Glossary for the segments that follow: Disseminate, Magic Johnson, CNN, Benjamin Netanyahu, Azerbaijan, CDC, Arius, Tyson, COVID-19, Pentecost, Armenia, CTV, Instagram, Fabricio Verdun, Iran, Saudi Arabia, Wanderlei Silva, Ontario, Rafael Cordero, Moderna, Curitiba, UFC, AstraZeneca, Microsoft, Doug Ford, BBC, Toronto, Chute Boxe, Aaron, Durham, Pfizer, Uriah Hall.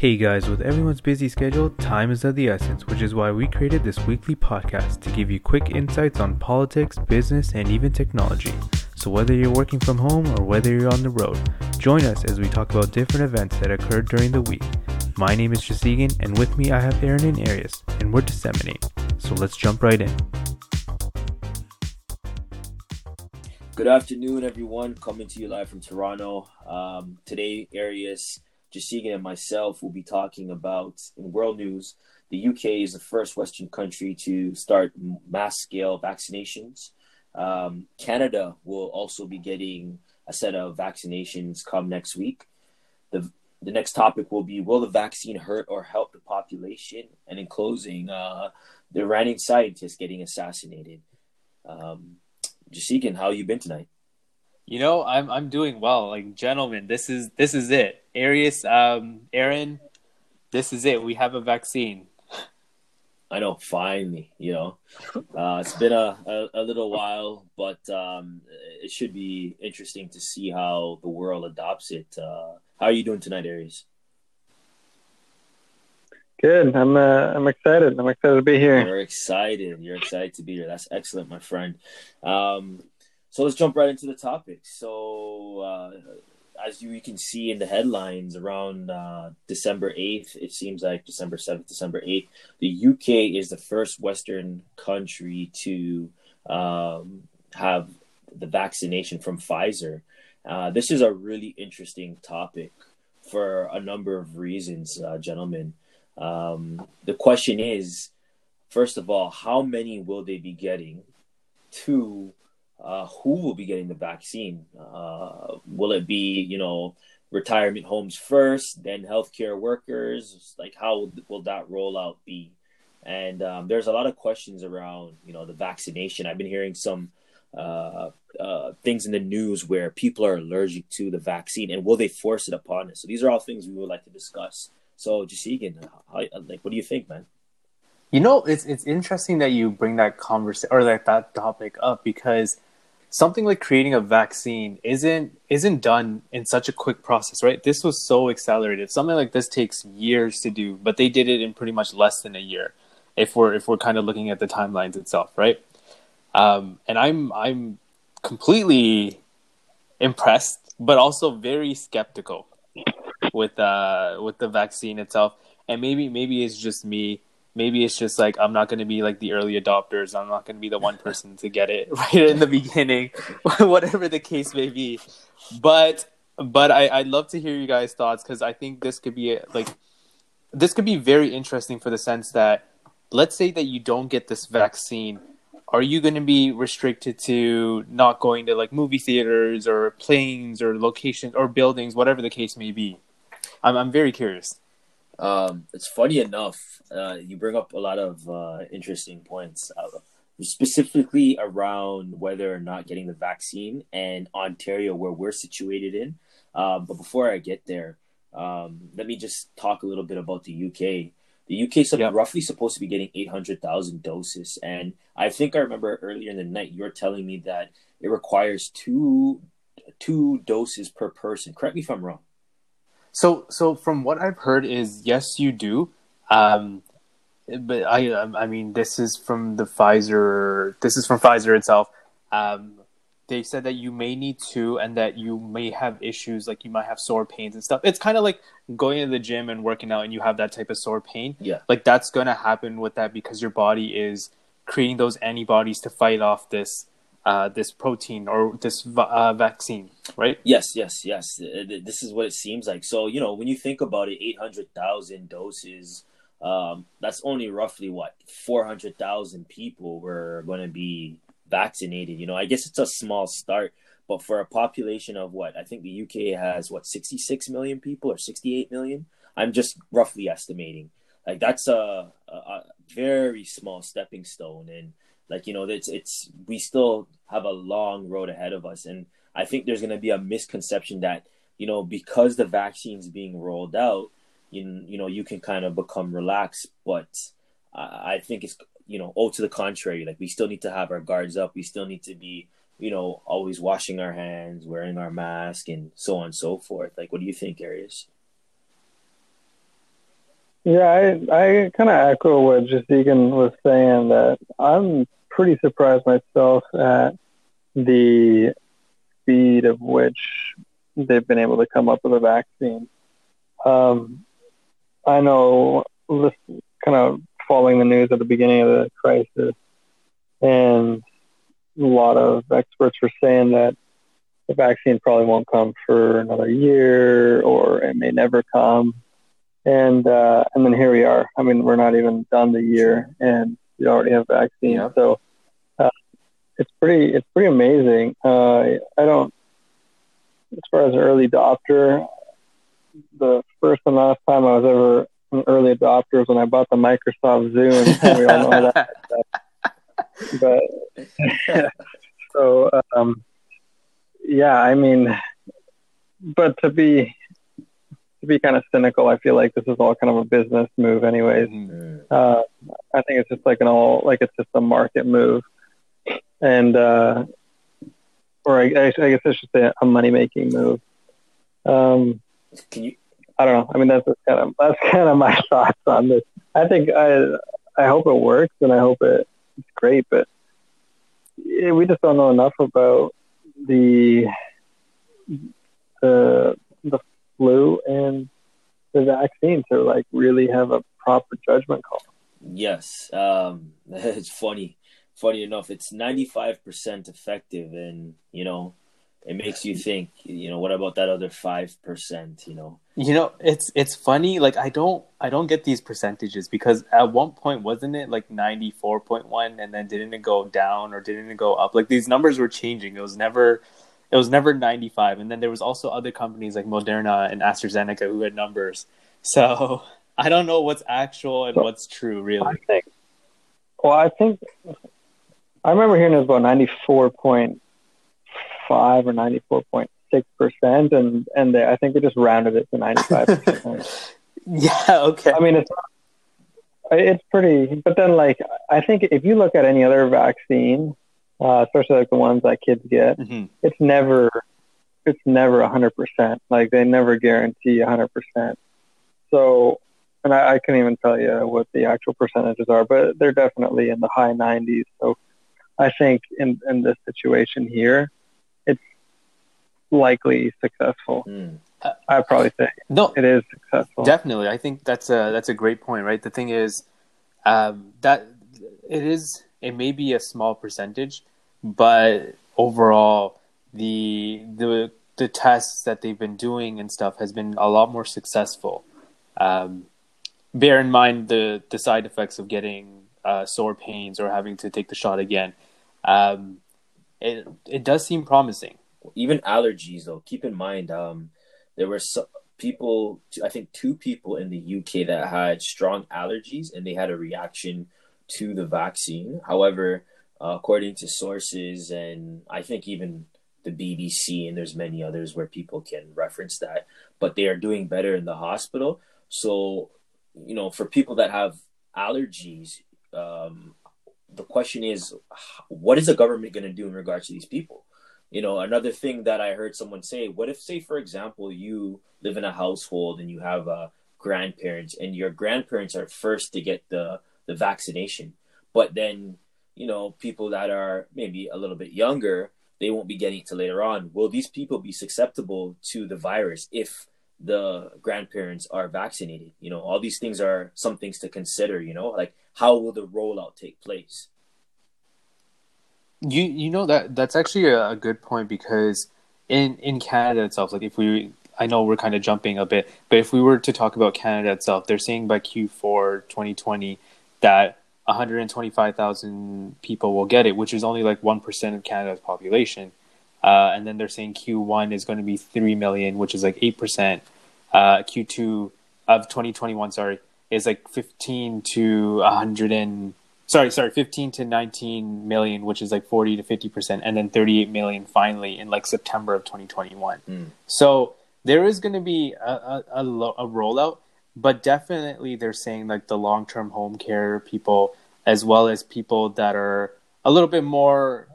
Hey guys, with everyone's busy schedule, time is of the essence, which is why we created this weekly podcast to give you quick insights on politics, business, and even technology. So whether you're working from home or whether you're on the road, join us as we talk about different events that occurred during the week. My name is Jasegan, and with me I have Aaron and Arius, and we're Disseminate. So let's jump right in. Good afternoon, everyone. Coming to you live from Toronto. Today, Arius, Jasegan and myself will be talking about, in world news, the UK is the first Western country to start mass-scale vaccinations. Canada will also be getting a set of vaccinations come next week. The next topic will be, will the vaccine hurt or help the population? And in closing, the Iranian scientist getting assassinated. Jasegan, how you been tonight? You know, I'm doing well. Like, gentlemen, this is it. Arius, Aaron, this is it. We have a vaccine. I know, finally, you know. It's been a little while, but it should be interesting to see how the world adopts it. How are you doing tonight, Arius? Good. I'm excited. I'm excited to be here. You're excited. You're excited to be here. That's excellent, my friend. So let's jump right into the topic. So as you can see in the headlines around December 8th, it seems like December 7th, December 8th, the UK is the first Western country to have the vaccination from Pfizer. This is a really interesting topic for a number of reasons, gentlemen. The question is, first of all, how many will they be getting? Two, who will be getting the vaccine? Will it be, you know, retirement homes first, then healthcare workers? Like, how will that rollout be? And there's a lot of questions around, you know, the vaccination. I've been hearing some things in the news where people are allergic to the vaccine, and will they force it upon us? So these are all things we would like to discuss. So, Jasegan, like, what do you think, man? You know, it's interesting that you bring that conversation or that topic up, because something like creating a vaccine isn't done in such a quick process, right? This was so accelerated. Something like this takes years to do, but they did it in pretty much less than a year, if we're kind of looking at the timelines itself, right? And I'm completely impressed, but also very skeptical with the vaccine itself. And maybe it's just me. Maybe it's just like I'm not going to be like the early adopters. I'm not going to be the one person to get it right in the beginning, whatever the case may be. But I'd love to hear you guys' thoughts, because I think this could be very interesting, for the sense that, let's say that you don't get this vaccine. Are you going to be restricted to not going to like movie theaters or planes or locations or buildings, whatever the case may be? I'm very curious. It's funny enough, you bring up a lot of interesting points, specifically around whether or not getting the vaccine and Ontario, where we're situated in. But before I get there, let me just talk a little bit about the UK. The UK is roughly supposed to be getting 800,000 doses. And I think I remember earlier in the night, you were telling me that it requires two doses per person. Correct me if I'm wrong. So from what I've heard is, yes, you do. But I mean, this is from Pfizer itself. They said that you may need two, and that you may have issues, like you might have sore pains and stuff. It's kind of like going to the gym and working out and you have that type of sore pain. Yeah. Like, that's going to happen with that, because your body is creating those antibodies to fight off this protein or this vaccine, right? Yes. This is what it seems like. So, you know, when you think about it, 800,000 doses, that's only roughly, 400,000 people were going to be vaccinated. You know, I guess it's a small start, but for a population of I think the UK has, 66 million people or 68 million? I'm just roughly estimating. Like, that's a very small stepping stone, and like, you know, we still have a long road ahead of us. And I think there's going to be a misconception that, you know, because the vaccine's being rolled out, you know, you can kind of become relaxed. But I think it's, you know, to the contrary. Like, we still need to have our guards up. We still need to be, you know, always washing our hands, wearing our mask, and so on and so forth. Like, what do you think, Arius? Yeah, I kind of echo what Jasegan was saying, that I'm pretty surprised myself at the speed of which they've been able to come up with a vaccine. I know, kind of following the news at the beginning of the crisis, and a lot of experts were saying that the vaccine probably won't come for another year, or it may never come. And then here we are. I mean, we're not even done the year, and we already have vaccine. Yeah. So it's pretty amazing. As far as early adopter, the first and last time I was ever an early adopter was when I bought the Microsoft Zoom. And we all know that. But so I mean, but to be kind of cynical, I feel like this is all kind of a business move anyways. I think it's just it's just a market move, and or I guess I should say a money-making move. I don't know. I mean, that's kind of my thoughts on this. I think I hope it works, and I hope it's great, but we just don't know enough about the flu and the vaccine to really have a proper judgment call. Yes. It's funny enough, it's 95% effective, and it makes you think, what about that other 5%? It's funny. I don't get these percentages, because at one point, wasn't it 94.1, and then didn't it go down or didn't it go up? These numbers were changing. It was never 95. And then there was also other companies like Moderna and AstraZeneca who had numbers. So I don't know what's actual and what's true, really. I think I remember hearing it was about 94.5 or 94.6%, and I think they just rounded it to 95%. Yeah, okay. I mean, it's pretty, but then I think if you look at any other vaccine, especially the ones that kids get, mm-hmm. it's never 100%. They never guarantee 100%. So, and I couldn't even tell you what the actual percentages are, but they're definitely in the high 90s. So, I think in this situation here, likely successful. I'd probably say no, it is successful. Definitely. I think that's a great point, right? The thing is that it may be a small percentage, but overall the tests that they've been doing and stuff has been a lot more successful. Bear in mind the side effects of getting sore pains or having to take the shot again. It does seem promising. Even allergies, though, keep in mind, there were some people, I think 2 people in the UK that had strong allergies, and they had a reaction to the vaccine. However, according to sources, and I think even the BBC, and there's many others where people can reference that, but they are doing better in the hospital. So, for people that have allergies, the question is, what is the government going to do in regards to these people? Another thing that I heard someone say, what if, say, for example, you live in a household and you have grandparents, and your grandparents are first to get the vaccination, but then, people that are maybe a little bit younger, they won't be getting it till later on. Will these people be susceptible to the virus if the grandparents are vaccinated? All these things are some things to consider, how will the rollout take place? You know, that's actually a good point, because in Canada itself, I know we're kind of jumping a bit, but if we were to talk about Canada itself, they're saying by Q4 2020 that 125,000 people will get it, which is only 1% of Canada's population. And then they're saying Q1 is going to be 3 million, which is 8%. Q2 of 2021, is 15 to 19 million, which is 40 to 50%, and then 38 million finally in September of 2021. So there is going to be a rollout, but definitely they're saying the long-term home care people, as well as people that are a little bit more,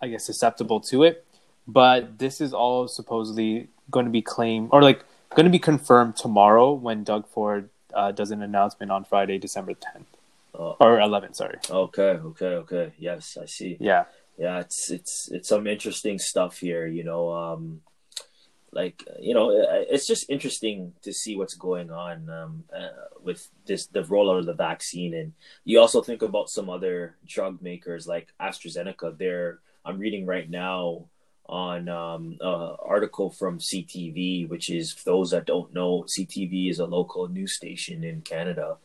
I guess, susceptible to it. But this is all supposedly going to be confirmed tomorrow when Doug Ford does an announcement on Friday, December 10th. Or 11th, sorry. Okay. Yes, I see. Yeah, it's some interesting stuff here, you know. It's just interesting to see what's going on with the rollout of the vaccine. And you also think about some other drug makers like AstraZeneca. I'm reading right now on an article from CTV, which is, for those that don't know, CTV is a local news station in Canada.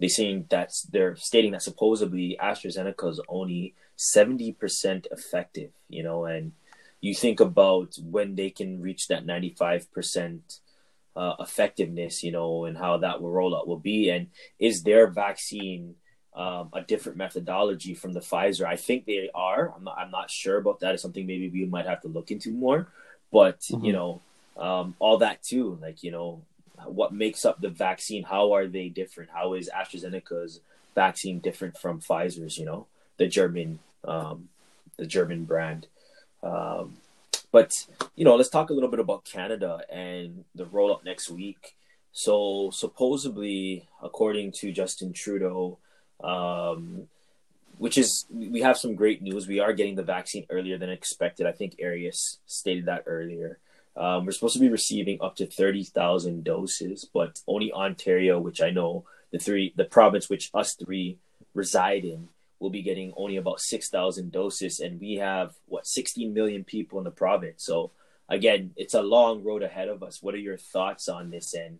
They're saying they're stating that supposedly AstraZeneca is only 70% effective, you know, and you think about when they can reach that 95% effectiveness, you know, and how that rollout will be. And is their vaccine a different methodology from the Pfizer? I think they are. I'm not sure about that. It's something maybe we might have to look into more. But, you know, all that too, like, you know, what makes up the vaccine? How are they different? How is AstraZeneca's vaccine different from Pfizer's, you know, the German brand? But, you know, let's talk a little bit about Canada and the rollout next week. So supposedly, according to Justin Trudeau, we have some great news. We are getting the vaccine earlier than expected. I think Arius stated that earlier. We're supposed to be receiving up to 30,000 doses, but only Ontario, which I know the province which us three reside in, we'll be getting only about 6,000 doses, and we have 16 million people in the province. So again, it's a long road ahead of us. What are your thoughts on this? And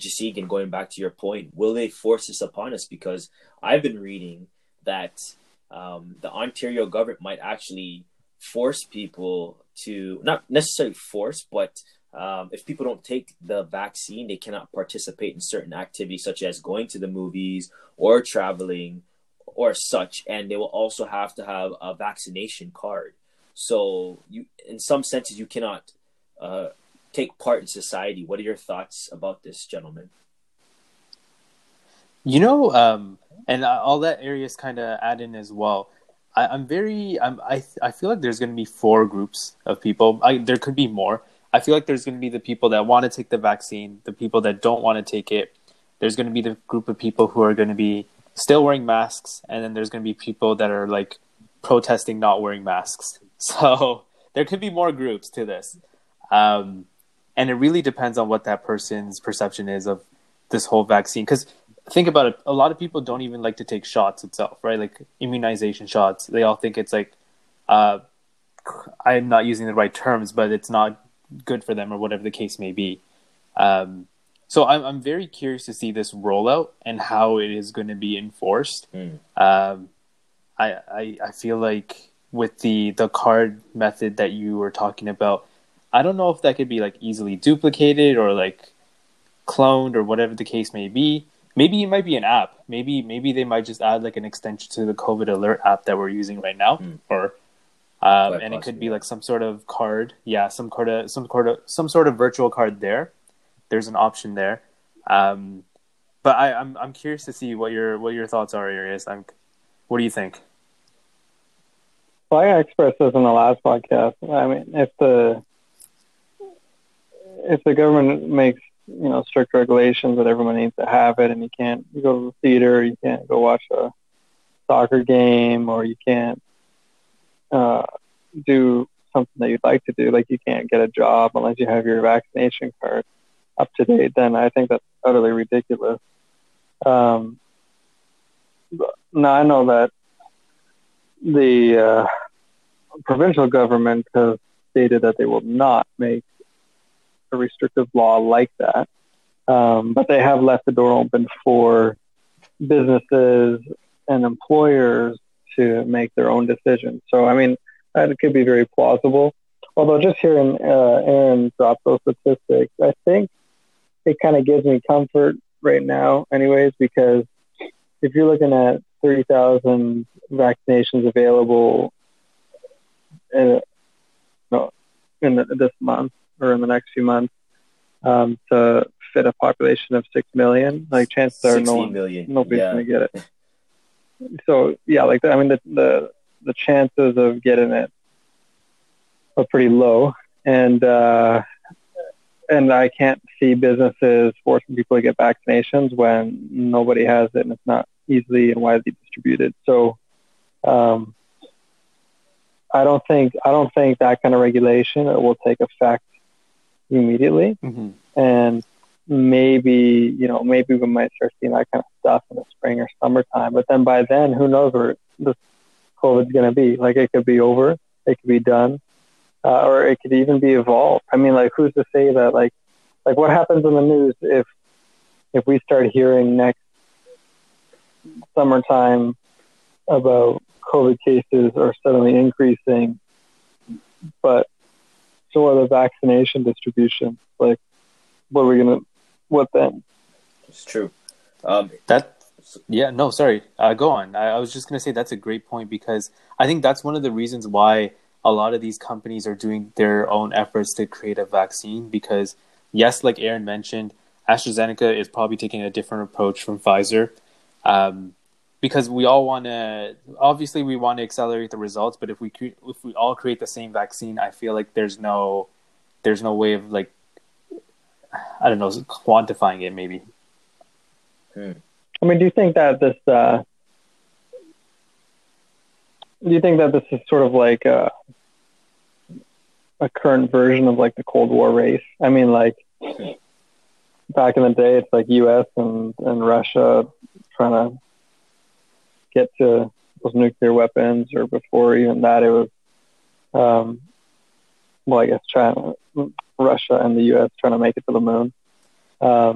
Jasegan, going back to your point, will they force this upon us? Because I've been reading that the Ontario government might actually force people to, not necessarily force, but if people don't take the vaccine, they cannot participate in certain activities such as going to the movies or traveling or such. And they will also have to have a vaccination card. So you, in some senses, you cannot take part in society. What are your thoughts about this, gentlemen? You know, and I'll let Arius kind of add in as well. I feel like there's going to be four groups of people. There could be more. I feel like there's going to be the people that want to take the vaccine, the people that don't want to take it. There's going to be the group of people who are going to be still wearing masks. And then there's going to be people that are like protesting not wearing masks. So there could be more groups to this. And it really depends on what that person's perception is of this whole vaccine. Because think about it. A lot of people don't even like to take shots itself, right? Like immunization shots. They all think it's like, I'm not using the right terms, but it's not good for them or whatever the case may be. So I'm very curious to see this rollout and how it is going to be enforced. I feel like with the card method that you were talking about, I don't know if that could be like easily duplicated or like cloned or whatever the case may be. Maybe it might be an app. Maybe they might just add like an extension to the COVID alert app that we're using right now, and it could be like some sort of card, some sort of virtual card. There's an option there, but I'm curious to see what your thoughts are, Arius. What do you think? Well, I expressed this in the last podcast. I mean, if the government makes, you know, strict regulations that everyone needs to have it, and you can't go to the theater, you can't go watch a soccer game, or you can't do something that you'd like to do, like you can't get a job unless you have your vaccination card up to date, then I think that's utterly ridiculous. Now, I know that the provincial government has stated that they will not make a restrictive law like that, but they have left the door open for businesses and employers to make their own decisions. So, I mean, that could be very plausible. Although just hearing Aaron drop those statistics, I think it kind of gives me comfort right now anyways, because if you're looking at 30,000 vaccinations available this month or in the next few months to fit a population of 6 million, like chances are nobody's going to get it. So yeah, like I mean, the chances of getting it are pretty low, and and I can't see businesses forcing people to get vaccinations when nobody has it and it's not easily and widely distributed. So I don't think that kind of regulation will take effect immediately. Mm-hmm. And maybe we might start seeing that kind of stuff in the spring or summertime. But then by then, who knows where this COVID's going to be? Like, it could be over, it could be done, or it could even be evolved. I mean, like, who's to say that? Like what happens in the news if we start hearing next summertime about COVID cases are suddenly increasing, but so are the vaccination distributions? Like, what then? It's true. Go on. I was just going to say that's a great point, because I think that's one of the reasons why a lot of these companies are doing their own efforts to create a vaccine, because yes, like Aaron mentioned, AstraZeneca is probably taking a different approach from Pfizer, because we all want to accelerate the results, but if we all create the same vaccine, I feel like there's no way of, like, I don't know, quantifying it maybe. I mean, do you think that this is sort of like a current version of, like, the Cold War race? I mean, like, back in the day, it's like U.S. and Russia trying to get to those nuclear weapons, or before even that, it was, I guess China, Russia and the U.S. trying to make it to the moon. And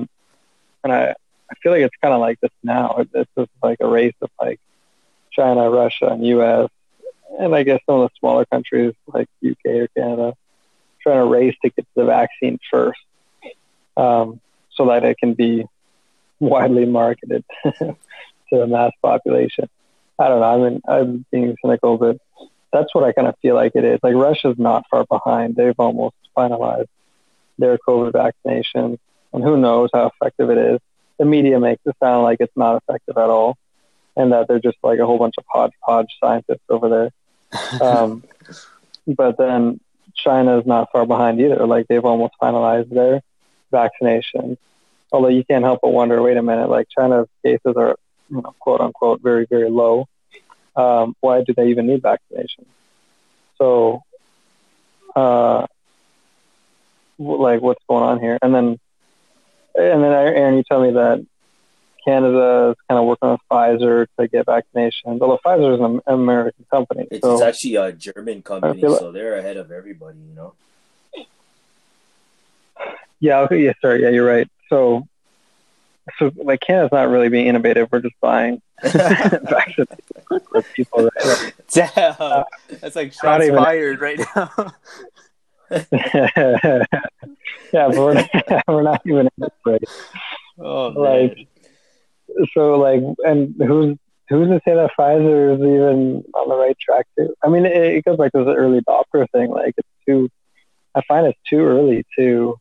I feel like it's kind of like this now. This is like a race of, like, China, Russia, and U.S., and I guess some of the smaller countries like U.K. or Canada, trying to race to get the vaccine first, so that it can be widely marketed to the mass population. I don't know. I mean, I'm being cynical, but that's what I kind of feel like it is. Like, Russia's not far behind. They've almost finalized their COVID vaccinations, and who knows how effective it is. The media makes it sound like it's not effective at all, and that they're just like a whole bunch of hodgepodge scientists over there. But then China is not far behind either. Like, they've almost finalized their vaccinations. Although you can't help but wonder, wait a minute, like, China's cases are, quote unquote, very, very low. Why do they even need vaccinations? So, what's going on here? And then Aaron, you tell me that Canada is kind of working with Pfizer to get vaccinations. Although Pfizer is an American company. It's actually a German company, so they're ahead of everybody, Yeah, okay, yeah, sorry, yeah, you're right. So like, Canada's not really being innovative. We're just buying vaccinations for people. Right? Damn. That's like shots fired right now. Yeah, but we're not even in this race. Oh, man. And who's to say that Pfizer is even on the right track too? I mean, it goes back to the early adopter thing. Like, I find it's too early to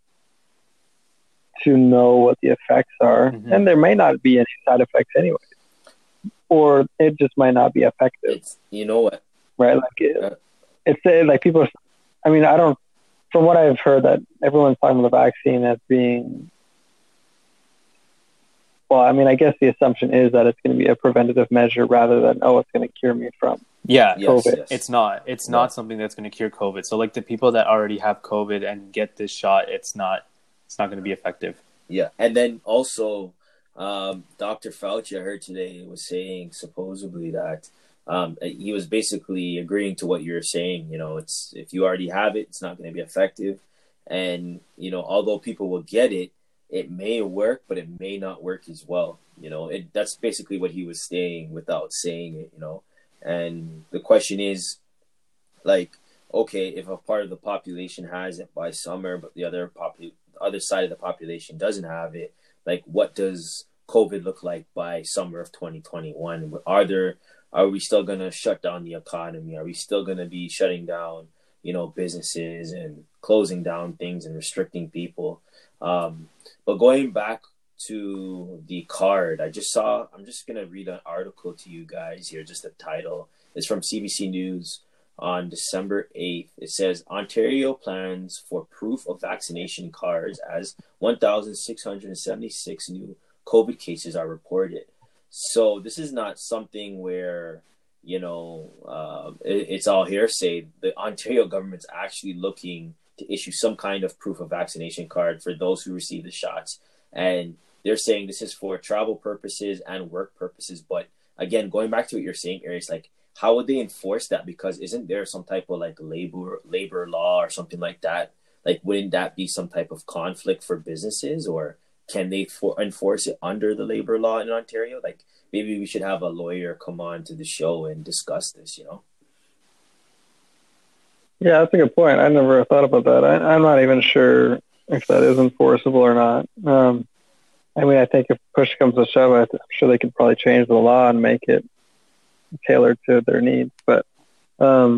know what the effects are, mm-hmm. and there may not be any side effects anyway, or it just might not be effective. Right? Like, it's people are. I mean, from what I've heard, that everyone's talking about the vaccine as being, well, I mean, I guess the assumption is that it's going to be a preventative measure rather than, it's going to cure me from COVID. Yes. It's not something that's going to cure COVID. So, like, the people that already have COVID and get this shot, it's not going to be effective. Yeah. And then also, Dr. Fauci, I heard today, was saying supposedly that he was basically agreeing to what you're saying. It's, if you already have it, it's not going to be effective. And, although people will get it, it may work, but it may not work as well. That's basically what he was saying without saying it, And the question is, like, okay, if a part of the population has it by summer, but the other side of the population doesn't have it, like, what does COVID look like by summer of 2021? Are we still going to shut down the economy? Are we still going to be shutting down, businesses and closing down things and restricting people? But going back to the card, I'm just going to read an article to you guys here, just the title. It's from CBC News. on December 8th. It says Ontario plans for proof of vaccination cards as 1,676 new COVID cases are reported. So this is not something where, you know, it's all hearsay. The Ontario government's actually looking to issue some kind of proof of vaccination card for those who receive the shots. And they're saying this is for travel purposes and work purposes. But again, going back to what you're saying, Arius, like, how would they enforce that? Because isn't there some type of like labor law or something like that? Like, wouldn't that be some type of conflict for businesses, or can they enforce it under the labor law in Ontario? Like, maybe we should have a lawyer come on to the show and discuss this, you know? Yeah, that's a good point. I never thought about that. I'm not even sure if that is enforceable or not. I mean, I think if push comes to shove, I'm sure they could probably change the law and make it tailored to their needs. But I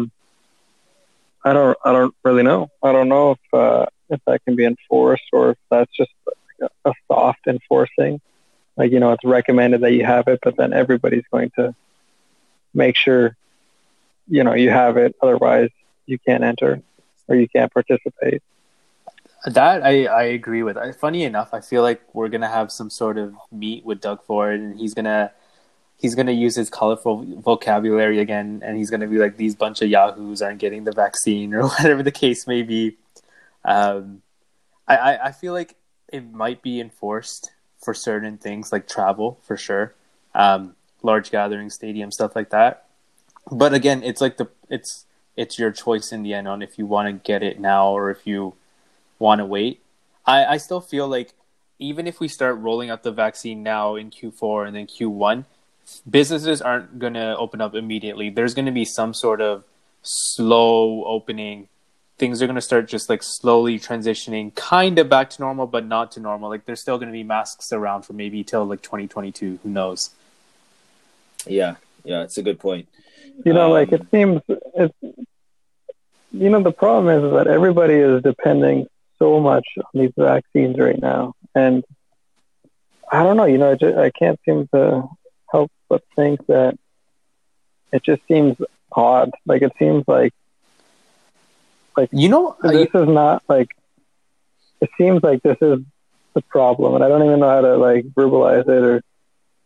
don't really know. I don't know if that can be enforced, or if that's just like a soft enforcing. Like, you know, it's recommended that you have it, but then everybody's going to make sure, you know, you have it. Otherwise, you can't enter or you can't participate. That I agree with. Funny enough, I feel like we're gonna have some sort of meet with Doug Ford, and he's gonna use his colorful vocabulary again, and he's gonna be like, "These bunch of yahoos aren't getting the vaccine," or whatever the case may be. I feel like it might be enforced for certain things, like travel for sure, large gatherings, stadium, stuff like that. But again, it's like it's your choice in the end on if you want to get it now or if you want to wait. I still feel like even if we start rolling out the vaccine now in Q4 and then Q1, businesses aren't going to open up immediately. There's going to be some sort of slow opening. Things are going to start just like slowly transitioning kind of back to normal, but not to normal. Like, there's still going to be masks around for maybe till like 2022. Who knows? Yeah. It's a good point. You know, like, it seems it's, you know, the problem is that everybody is depending so much on these vaccines right now, and I don't know. You know, I can't seem to help but think that it just seems odd. Like, it seems like you know, this is not like. It seems like this is the problem, and I don't even know how to like verbalize it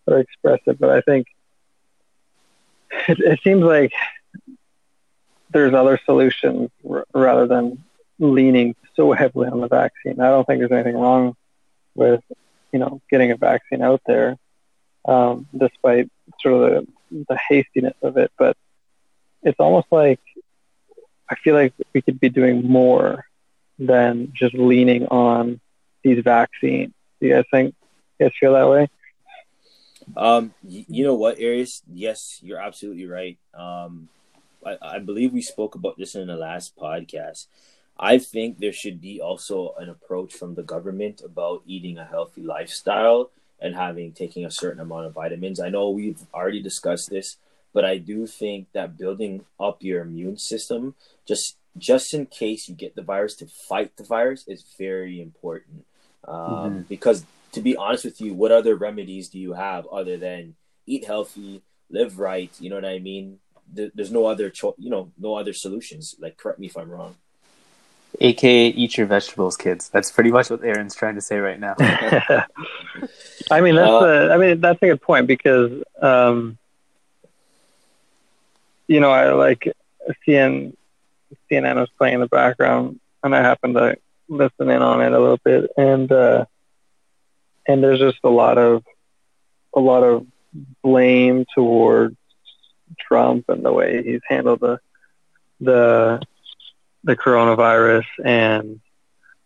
or express it. But I think it seems like there's other solutions rather than leaning so heavily on the vaccine. I don't think there's anything wrong with, you know, getting a vaccine out there, despite sort of the hastiness of it. But it's almost like I feel like we could be doing more than just leaning on these vaccines. Do you guys think? You guys feel that way? You know what, Arius? Yes, you're absolutely right. I believe we spoke about this in the last podcast. I think there should be also an approach from the government about eating a healthy lifestyle and taking a certain amount of vitamins. I know we've already discussed this, but I do think that building up your immune system, just in case you get the virus, to fight the virus, is very important. Because to be honest with you, what other remedies do you have other than eat healthy, live right? You know what I mean? There's no other no other solutions. Like, correct me if I'm wrong. AKA eat your vegetables, kids. That's pretty much what Aaron's trying to say right now. I mean, that's a good point, because you know, I like CNN was playing in the background, and I happened to listen in on it a little bit, and there's just a lot of blame towards Trump and the way he's handled the coronavirus and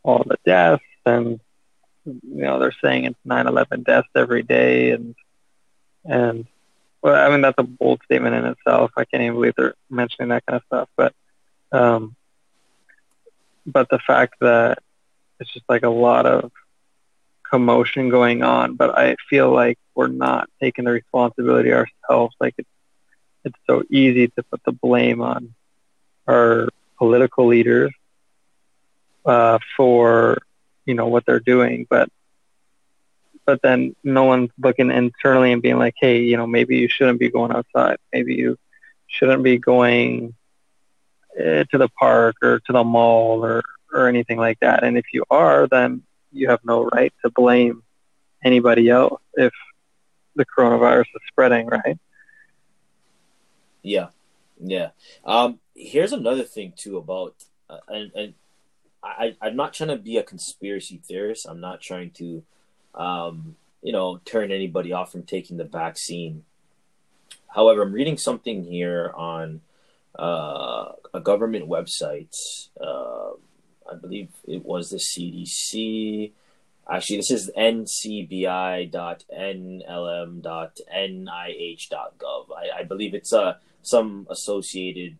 all the deaths, and you know, they're saying it's 9/11 deaths every day, and well, I mean, that's a bold statement in itself. I can't even believe they're mentioning that kind of stuff, but the fact that it's just like a lot of commotion going on, but I feel like we're not taking the responsibility ourselves. Like, it's so easy to put the blame on our political leaders for, you know, what they're doing, but then no one's looking internally and being like, hey, you know, maybe you shouldn't be going outside. Maybe you shouldn't be going to the park or to the mall or anything like that. And if you are, then you have no right to blame anybody else if the coronavirus is spreading, right? Yeah. Yeah. Here's another thing too about, and I'm not trying to be a conspiracy theorist. I'm not trying to, turn anybody off from taking the vaccine. However, I'm reading something here on a government website. I believe it was the CDC. Actually, this is ncbi.nlm.nih.gov. I believe it's some associated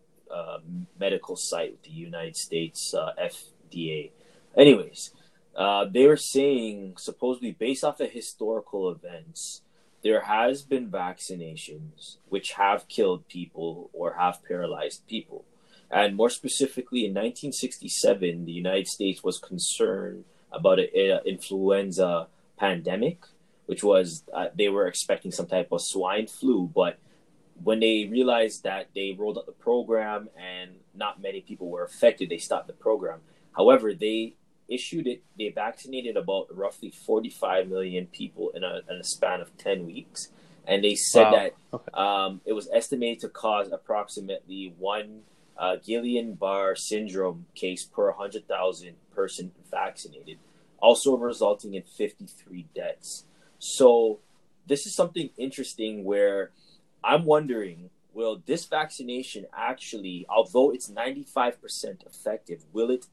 medical site with the United States FDA. Anyways, they were saying, supposedly based off of historical events, there has been vaccinations which have killed people or have paralyzed people. And more specifically, in 1967, the United States was concerned about an influenza pandemic, which was they were expecting some type of swine flu. But when they realized that, they rolled out the program and not many people were affected, they stopped the program. However, they issued it. They vaccinated about roughly 45 million people in a span of 10 weeks. And they said it was estimated to cause approximately one Guillain-Barré syndrome case per 100,000 person vaccinated, also resulting in 53 deaths. So this is something interesting where I'm wondering, will this vaccination actually, although it's 95% effective, will it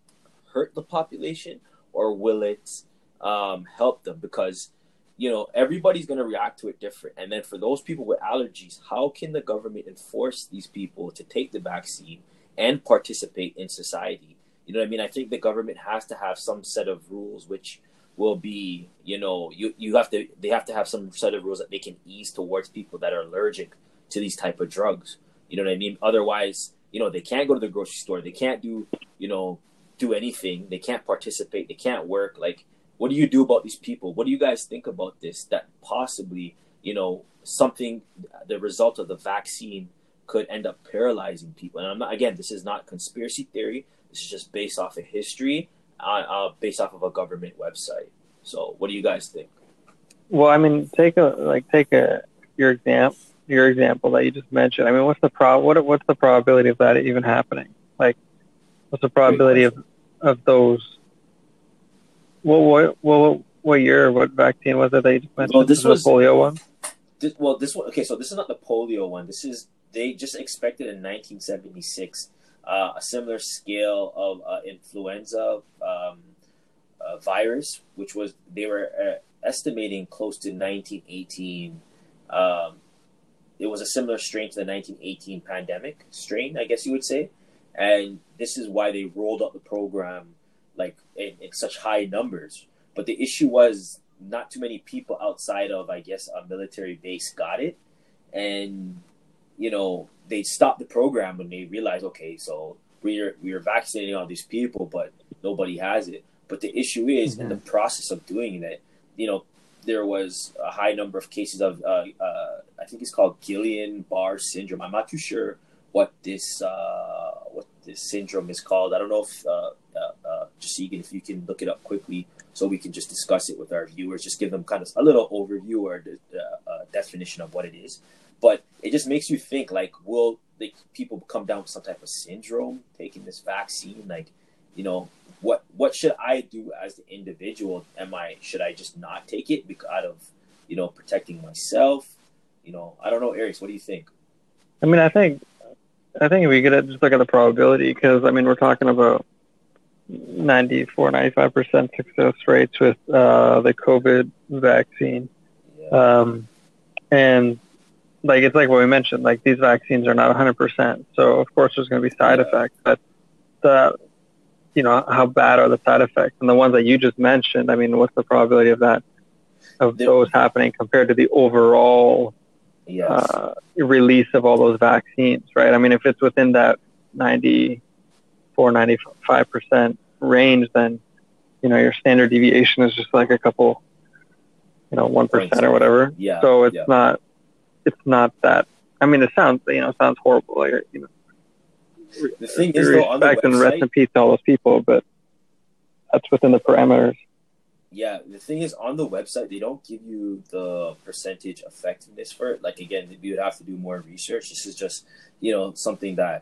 hurt the population or will it help them? Because, everybody's going to react to it different. And then for those people with allergies, how can the government enforce these people to take the vaccine and participate in society? You know what I mean? I think the government has to have some set of rules which will be, they have to have some set of rules that they can ease towards people that are allergic to these type of drugs. You know what I mean? Otherwise, they can't go to the grocery store. They can't do anything. They can't participate. They can't work. Like, what do you do about these people? What do you guys think about this, that possibly, the result of the vaccine could end up paralyzing people? And this is not conspiracy theory. This is just based off of history, based off of a government website. So what do you guys think? Well, I mean, your example that you just mentioned. I mean, what's the probability of that even happening? Like, what's the probability of those? What vaccine was it that you just mentioned? Well, this was the polio one? This one, okay, so this is not the polio one. This is, they just expected in 1976 a similar scale of influenza virus, which was, they were estimating close to 1918. It was a similar strain to the 1918 pandemic strain, I guess you would say. And this is why they rolled out the program like in such high numbers. But the issue was not too many people outside of, I guess, a military base got it. And, they stopped the program when they realized, okay, so we are vaccinating all these people, but nobody has it. But the issue is in the process of doing that, there was a high number of cases of, I think it's called Guillain-Barré syndrome. I'm not too sure what this syndrome is called. I don't know if, Jasegan, if you can look it up quickly so we can just discuss it with our viewers, just give them kind of a little overview or definition of what it is. But it just makes you think, like, will the people come down with some type of syndrome taking this vaccine? Like, what should I do as the individual? Should I just not take it because out of, protecting myself? I don't know, Arius, what do you think? I mean, I think if we could just look at the probability, because, I mean, we're talking about 94, 95% success rates with the COVID vaccine. Yeah. And, like, it's like what we mentioned, like, these vaccines are not 100%. So, of course, there's going to be side effects. But, how bad are the side effects? And the ones that you just mentioned, I mean, what's the probability of that, those happening compared to the overall release of all those vaccines, right? I mean, if it's within that 94-95% range, then your standard deviation is just like a couple, 1% or whatever. Yeah. So it's not that. I mean, it sounds horrible, The thing is, though, on the website, and rest in peace to all those people, but that's within the parameters. Yeah, the thing is, on the website, they don't give you the percentage effectiveness for it. Like, again, we would have to do more research. This is just, you know, something that,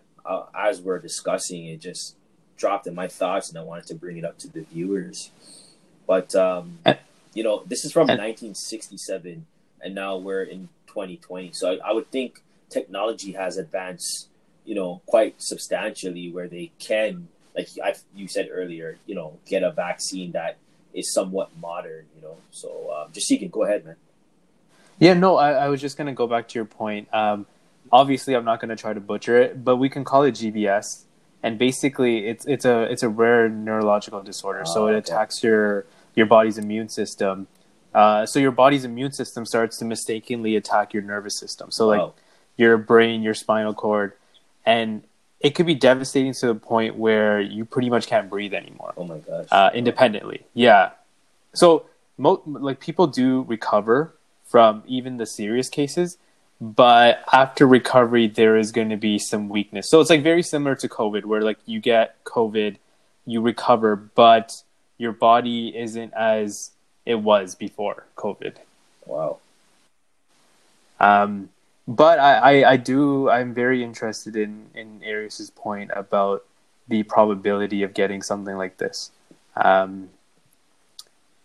as we're discussing, it just dropped in my thoughts, and I wanted to bring it up to the viewers. But, you know, this is from 1967, and now we're in 2020. So I would think technology has advanced, you know, quite substantially, where they can, like you said earlier, you know, get a vaccine that is somewhat modern, you know. So Jasegan, go ahead, man. Yeah, no, I was just going to go back to your point. Obviously, I'm not going to try to butcher it, but we can call it GBS. And basically, it's a rare neurological disorder. So it attacks your body's immune system. So your body's immune system starts to mistakenly attack your nervous system. So like your brain, your spinal cord, and it could be devastating to the point where you pretty much can't breathe anymore. Oh my gosh! Independently, yeah. So like people do recover from even the serious cases, but after recovery, there is going to be some weakness. So it's like very similar to COVID, where like you get COVID, you recover, but your body isn't as it was before COVID. Wow. But I'm very interested in Arius's point about the probability of getting something like this.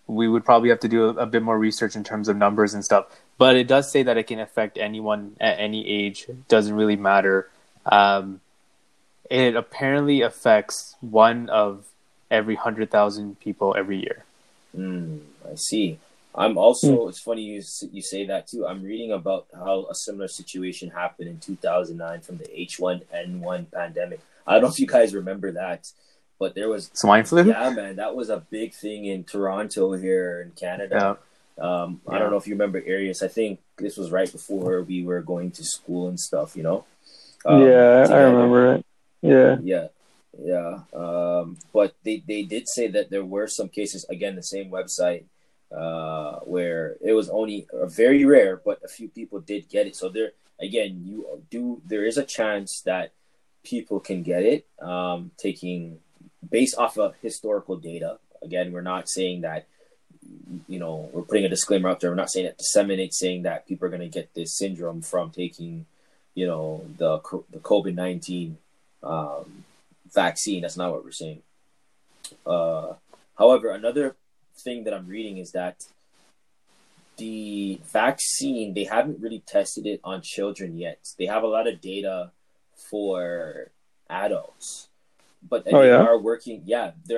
We would probably have to do a bit more research in terms of numbers and stuff, but it does say that it can affect anyone at any age. It doesn't really matter. It apparently affects one of every 100,000 people every year. I see. I'm also, it's funny you say that too. I'm reading about how a similar situation happened in 2009 from the H1N1 pandemic. I don't know if you guys remember that, but there was swine flu. Yeah, man, that was a big thing in Toronto here in Canada. Yeah. I don't know if you remember, Arius. I think this was right before we were going to school and stuff, you know? Yeah, I remember it. Yeah. But they did say that there were some cases, again, the same website, where it was only very rare, but a few people did get it. So there, again, there is a chance that people can get it, based off of historical data. Again, we're not saying that, you know, we're putting a disclaimer out there. We're not saying that Disseminate saying that people are going to get this syndrome from taking, you know, the COVID-19 vaccine. That's not what we're saying. However, another thing that I'm reading is that the vaccine, they haven't really tested it on children yet. They have a lot of data for adults, but they're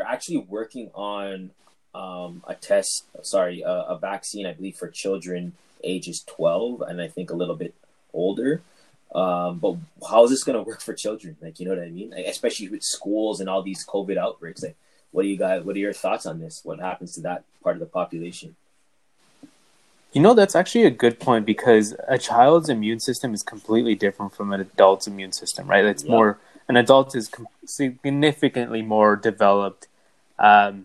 actually working on a vaccine, I believe, for children ages 12 and I think a little bit older. But how is this going to work for children? Like, you know what I mean? Like, especially with schools and all these COVID outbreaks, like, what are your thoughts on this? What happens to that part of the population? You know, that's actually a good point, because a child's immune system is completely different from an adult's immune system, right? It's more, an adult is significantly more developed. But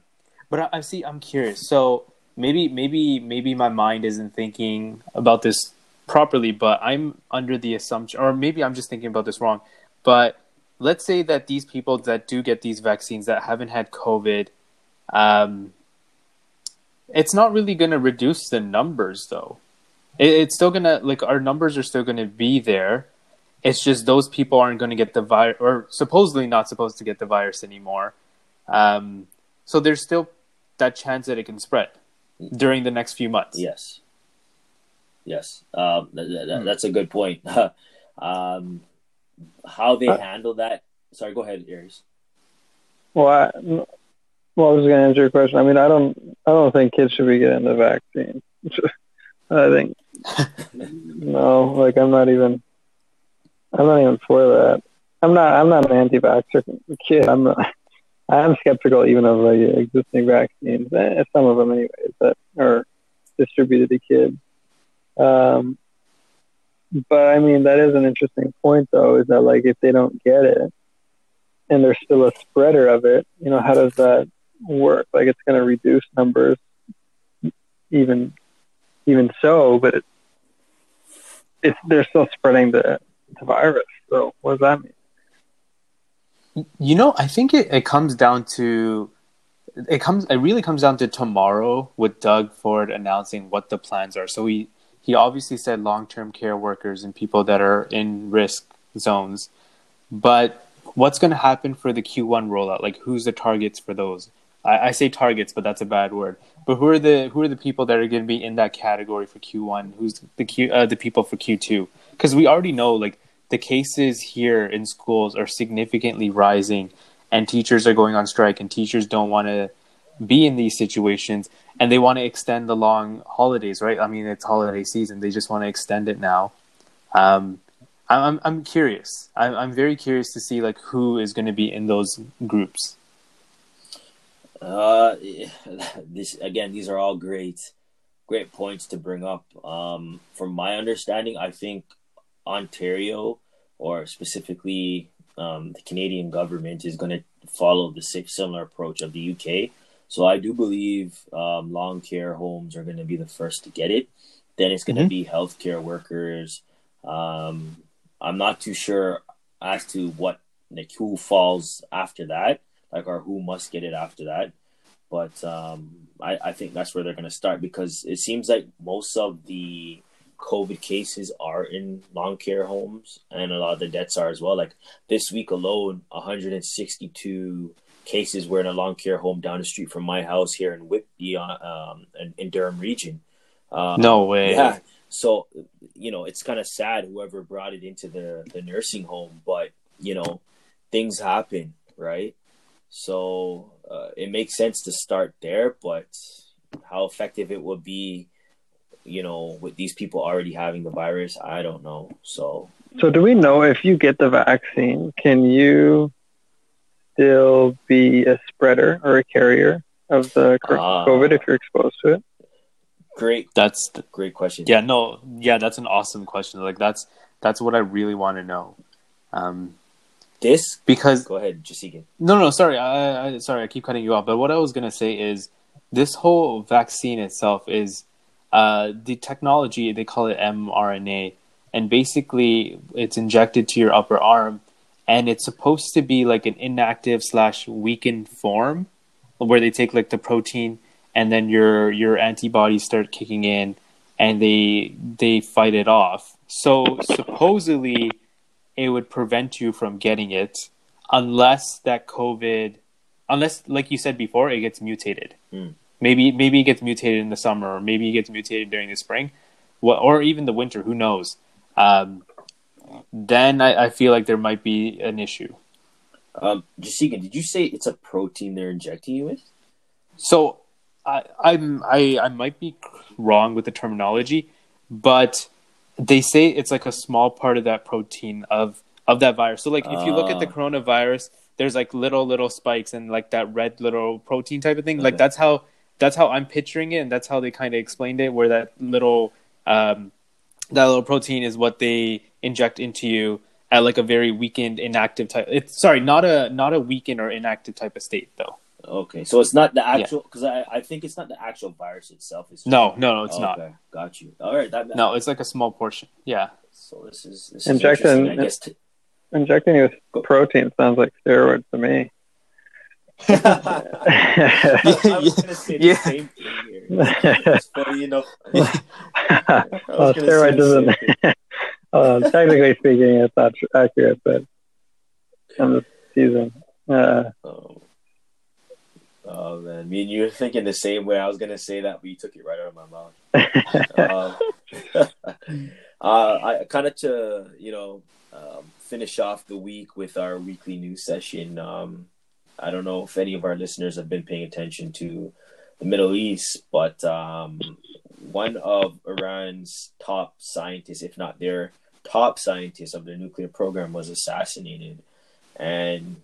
I'm curious. So maybe my mind isn't thinking about this properly, but I'm under the assumption, or maybe I'm just thinking about this wrong, but let's say that these people that do get these vaccines that haven't had COVID, it's not really going to reduce the numbers, though. It's still going to, like, our numbers are still going to be there. It's just those people aren't going to get the virus, or supposedly not supposed to get the virus anymore. So there's still that chance that it can spread during the next few months. Yes. That's a good point. How they handle that. Sorry, go ahead, Arius. Well, I was going to answer your question. I mean, I don't think kids should be getting the vaccine. I think no, like I'm not even for that. I'm not an anti-vaxxer kid. I'm skeptical even of the existing vaccines, some of them anyways, that are distributed to kids. But I mean, that is an interesting point, though, is that, like, if they don't get it and they're still a spreader of it, you know, how does that work? Like, it's going to reduce numbers even so, but they're still spreading the virus. So what does that mean? You know, I think it really comes down to tomorrow with Doug Ford announcing what the plans are. So he obviously said long-term care workers and people that are in risk zones, but what's going to happen for the Q1 rollout? Like, who's the targets for those? I say targets, but that's a bad word. But who are the people that are going to be in that category for Q1? Who's the people for Q2? Because we already know, like, the cases here in schools are significantly rising, and teachers are going on strike, and teachers don't want to be in these situations, and they want to extend the long holidays, right? I mean, it's holiday season; they just want to extend it now. I'm curious. I'm very curious to see, like, who is going to be in those groups. These are all great points to bring up. From my understanding, I think Ontario, or specifically the Canadian government, is going to follow the similar approach of the UK. So I do believe long care homes are going to be the first to get it. Then it's going to be healthcare workers. I'm not too sure as to who falls after that, or who must get it after that. But I think that's where they're going to start, because it seems like most of the COVID cases are in long care homes, and a lot of the deaths are as well. Like, this week alone, 162 cases were in a long care home down the street from my house here in Whitby, in Durham region. No way. Yeah. So, it's kind of sad whoever brought it into the nursing home, but, things happen, right? So it makes sense to start there, but how effective it will be, with these people already having the virus, I don't know. So do we know if you get the vaccine, can you still be a spreader or a carrier of the COVID if you're exposed to it? Great. That's the great question. Yeah, no. Yeah, that's an awesome question. Like, that's what I really want to know. Go ahead, Jasegan. No, sorry. Sorry, I keep cutting you off. But what I was going to say is this whole vaccine itself is the technology, they call it mRNA, and basically it's injected to your upper arm, and it's supposed to be like an inactive / weakened form where they take like the protein and then your antibodies start kicking in and they fight it off. So supposedly it would prevent you from getting it unless, like you said before, it gets mutated. Maybe it gets mutated in the summer, or maybe it gets mutated during the spring, or even the winter. Who knows? Then I feel like there might be an issue. Jasegan, did you say it's a protein they're injecting you with? So I might be wrong with the terminology, but they say it's like a small part of that protein of that virus. So, like, if you look at the coronavirus, there's like little spikes and like that red little protein type of thing. Okay. Like, that's how I'm picturing it, and that's how they kind of explained it, where that little protein is what they inject into you at like a very weakened, inactive type. It's not a weakened or inactive type of state though. Okay, so it's not the actual, because I think it's not the actual virus itself. It's not. Okay, got you. All right, no, it's like a small portion. Yeah. So this is interesting, I guess. Injecting you with protein sounds like steroids to me. I was going to say the same thing here. It's funny enough. Steroid doesn't. Technically speaking, it's not accurate, but I'm just teasing. Oh man, me and you were thinking the same way. I was gonna say that, but you took it right out of my mouth. I kind of to finish off the week with our weekly news session. I don't know if any of our listeners have been paying attention to the Middle East, but one of Iran's top scientists, if not their top scientist of their nuclear program, was assassinated, and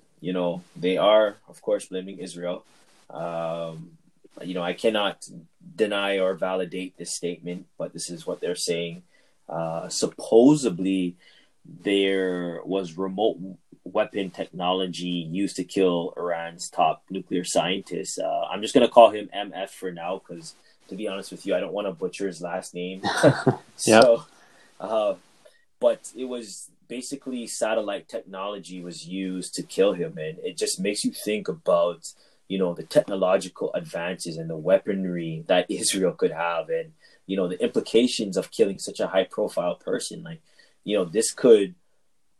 they are, of course, blaming Israel. I cannot deny or validate this statement, but this is what they're saying. Supposedly, there was remote weapon technology used to kill Iran's top nuclear scientist. I'm just going to call him MF for now, because, to be honest with you, I don't want to butcher his last name. But it was basically satellite technology was used to kill him. And it just makes you think about, you know, the technological advances and the weaponry that Israel could have, and, you know, the implications of killing such a high profile person. Like, you know, this could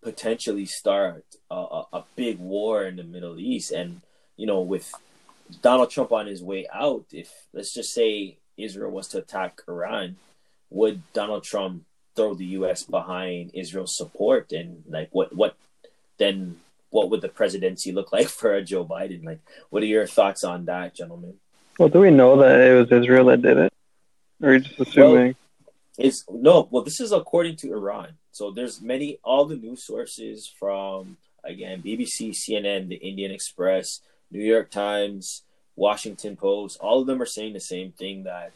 potentially start a big war in the Middle East. And, you know, with Donald Trump on his way out, if, let's just say, Israel was to attack Iran, would Donald Trump throw the U.S. behind Israel's support? And like, what would the presidency look like for Joe Biden? Like, what are your thoughts on that, gentlemen? Well, do we know that it was Israel that did it? Or are you just assuming? Well, this is according to Iran. So there's all the news sources from, again, BBC, CNN, the Indian Express, New York Times, Washington Post, all of them are saying the same thing, that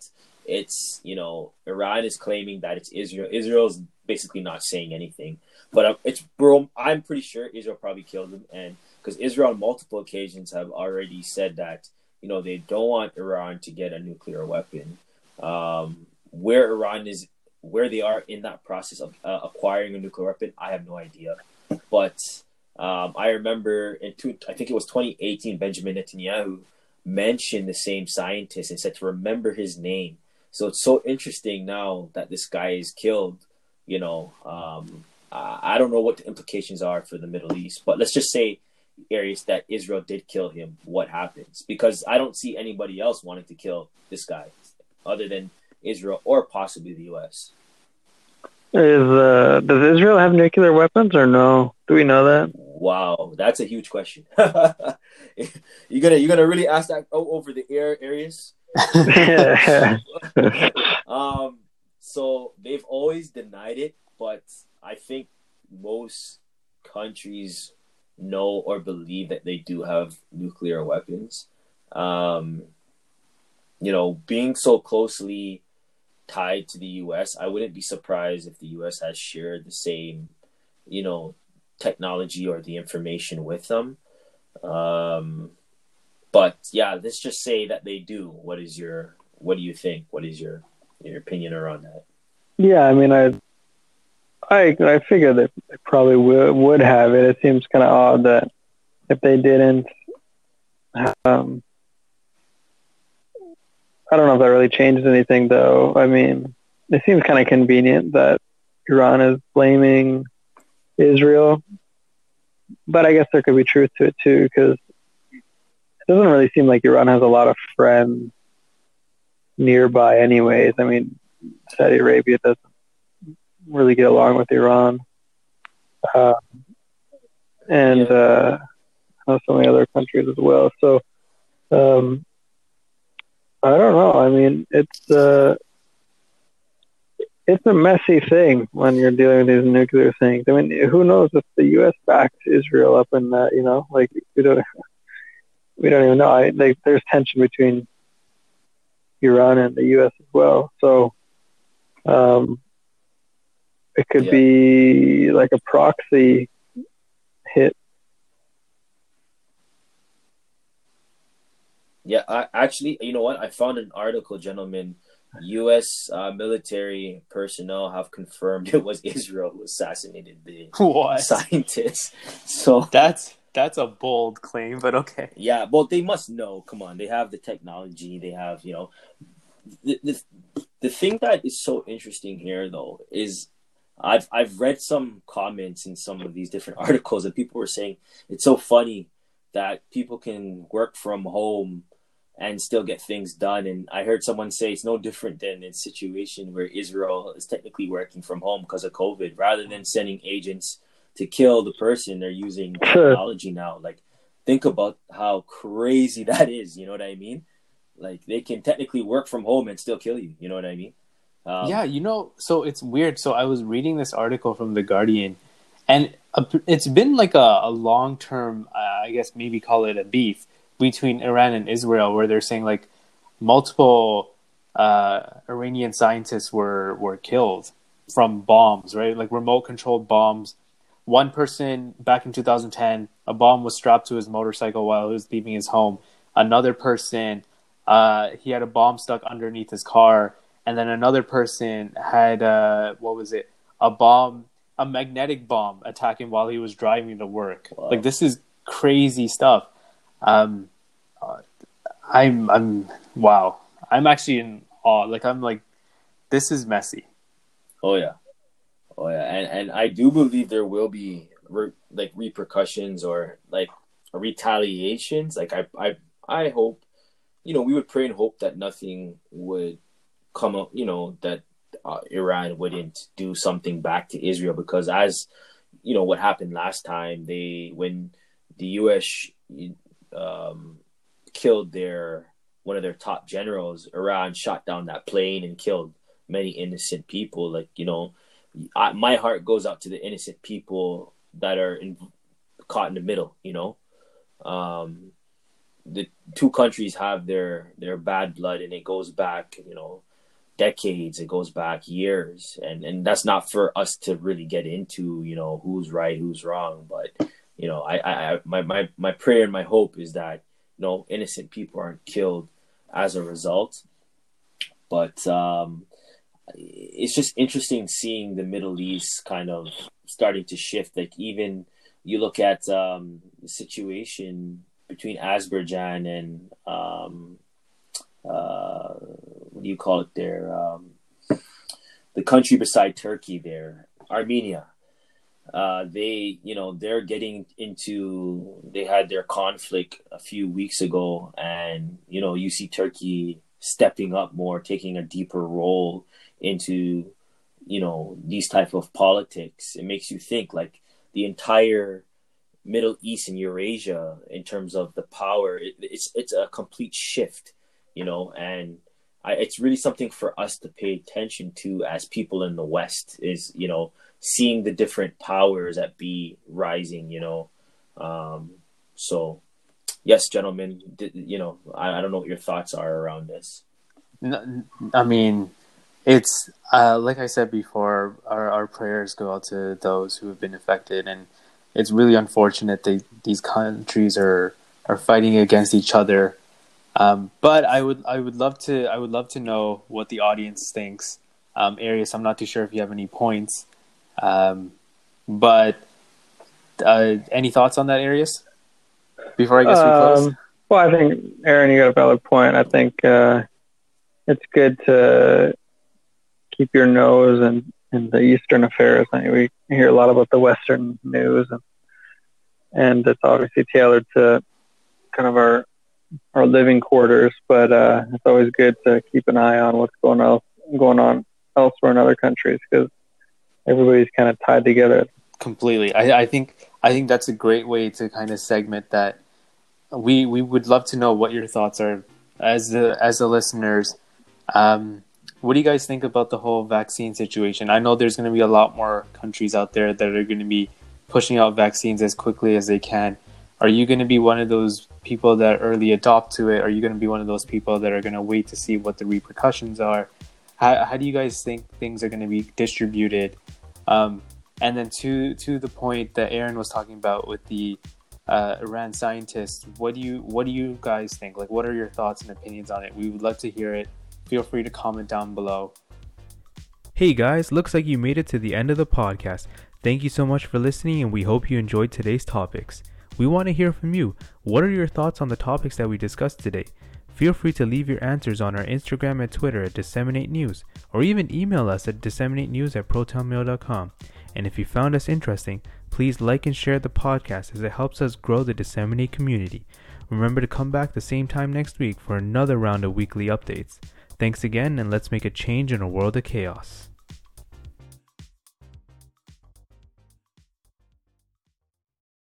it's, you know, Iran is claiming that it's Israel. Israel's basically not saying anything, but I'm pretty sure Israel probably killed them. And because Israel on multiple occasions have already said that, you know, they don't want Iran to get a nuclear weapon. Where Iran is, where they are in that process of acquiring a nuclear weapon, I have no idea. But I remember I think it was 2018, Benjamin Netanyahu mentioned the same scientist and said to remember his name. So it's so interesting now that this guy is killed, you know. I don't know what the implications are for the Middle East, but let's just say, Arius, that Israel did kill him. What happens? Because I don't see anybody else wanting to kill this guy other than Israel or possibly the U.S. Does Israel have nuclear weapons or no? Do we know that? Wow, that's a huge question. You're gonna really ask that over the air, Arius? So they've always denied it, but I think most countries know or believe that they do have nuclear weapons. You know, being so closely tied to the U.S., I wouldn't be surprised if the U.S. has shared the same, you know, technology or the information with them. But yeah, let's just say that they do. What do you think? What is your opinion around that? Yeah, I mean, I figure that they probably would have it. It seems kind of odd that if they didn't, I don't know if that really changes anything, though. I mean, it seems kind of convenient that Iran is blaming Israel, but I guess there could be truth to it, too, because it doesn't really seem like Iran has a lot of friends nearby anyways. I mean, Saudi Arabia doesn't really get along with Iran. So many other countries as well. So, I don't know. I mean, it's a messy thing when you're dealing with these nuclear things. I mean, who knows if the U.S. backs Israel up in that? You know, like we don't even know. There's tension between Iran and the U.S. as well, so it could be like a proxy hit. Yeah, I actually, you know what? I found an article, gentlemen. U.S. military personnel have confirmed it was Israel who assassinated the scientist. So that's a bold claim, but okay. Yeah, well, they must know. Come on, they have the technology. They have, you know, the thing that is so interesting here, though, is I've read some comments in some of these different articles, and people were saying it's so funny that people can work from home and still get things done. And I heard someone say it's no different than a situation where Israel is technically working from home because of COVID. Rather than sending agents to kill the person, they're using technology now. Like, think about how crazy that is. You know what I mean? Like, they can technically work from home and still kill you. You know what I mean? Yeah, you know, so it's weird. So I was reading this article from The Guardian, and it's been like a long-term, I guess maybe call it a beef, between Iran and Israel, where they're saying like multiple Iranian scientists were killed from bombs, right? Like remote-controlled bombs. One person, back in 2010, a bomb was strapped to his motorcycle while he was leaving his home. Another person, he had a bomb stuck underneath his car. And then another person had, a bomb a magnetic bomb attack him while he was driving to work. Wow. Like, this is crazy stuff. I'm actually in awe. Like, I'm like, this is messy. Oh yeah. And I do believe there will be repercussions or like retaliations. Like I hope, we would pray and hope that nothing would come up, that Iran wouldn't do something back to Israel, because as you know, what happened last time, when the U.S. killed one of their top generals, Iran shot down that plane and killed many innocent people. Like, my heart goes out to the innocent people that are caught in the middle. The two countries have their bad blood, and it goes back, decades, it goes back years, and that's not for us to really get into, who's right, who's wrong, but my prayer and my hope is that innocent people aren't killed as a result. But it's just interesting seeing the Middle East kind of starting to shift. Like, even you look at the situation between Azerbaijan and what do you call it there? The country beside Turkey there, Armenia. They, they're getting into, they had their conflict a few weeks ago, and, you see Turkey stepping up more, taking a deeper role into, these type of politics. It makes you think, like, the entire Middle East and Eurasia in terms of the power, it's a complete shift, and it's really something for us to pay attention to as people in the West, is, seeing the different powers that be rising, So, yes, gentlemen, I don't know what your thoughts are around this. No, I mean, it's like I said before, our prayers go out to those who have been affected, and it's really unfortunate that these countries are fighting against each other. But I would love to know what the audience thinks. Arius, I'm not too sure if you have any points. But any thoughts on that, Arius? Before I guess we close. Well, I think, Aaron, you got a valid point. I think it's good to keep your nose in the Eastern affairs. I mean, we hear a lot about the Western news, and it's obviously tailored to kind of our living quarters. But it's always good to keep an eye on what's going on elsewhere in other countries, because everybody's kind of tied together. Completely. I think that's a great way to kind of segment that. We would love to know what your thoughts are as the listeners. What do you guys think about the whole vaccine situation? I know there's going to be a lot more countries out there that are going to be pushing out vaccines as quickly as they can. Are you going to be one of those people that early adopt to it? Are you going to be one of those people that are going to wait to see what the repercussions are? How do you guys think things are going to be distributed? And then to the point that Aaron was talking about with the Iran scientists, what do you guys think? Like, what are your thoughts and opinions on it? We would love to hear it. Feel free to comment down below. Hey guys, looks like you made it to the end of the podcast. Thank you so much for listening, and we hope you enjoyed today's topics. We want to hear from you. What are your thoughts on the topics that we discussed today? Feel free to leave your answers on our Instagram and Twitter at Disseminate News, or even email us at disseminatenews@protonmail.com. And if you found us interesting, please like and share the podcast, as it helps us grow the Disseminate community. Remember to come back the same time next week for another round of weekly updates. Thanks again, and let's make a change in a world of chaos.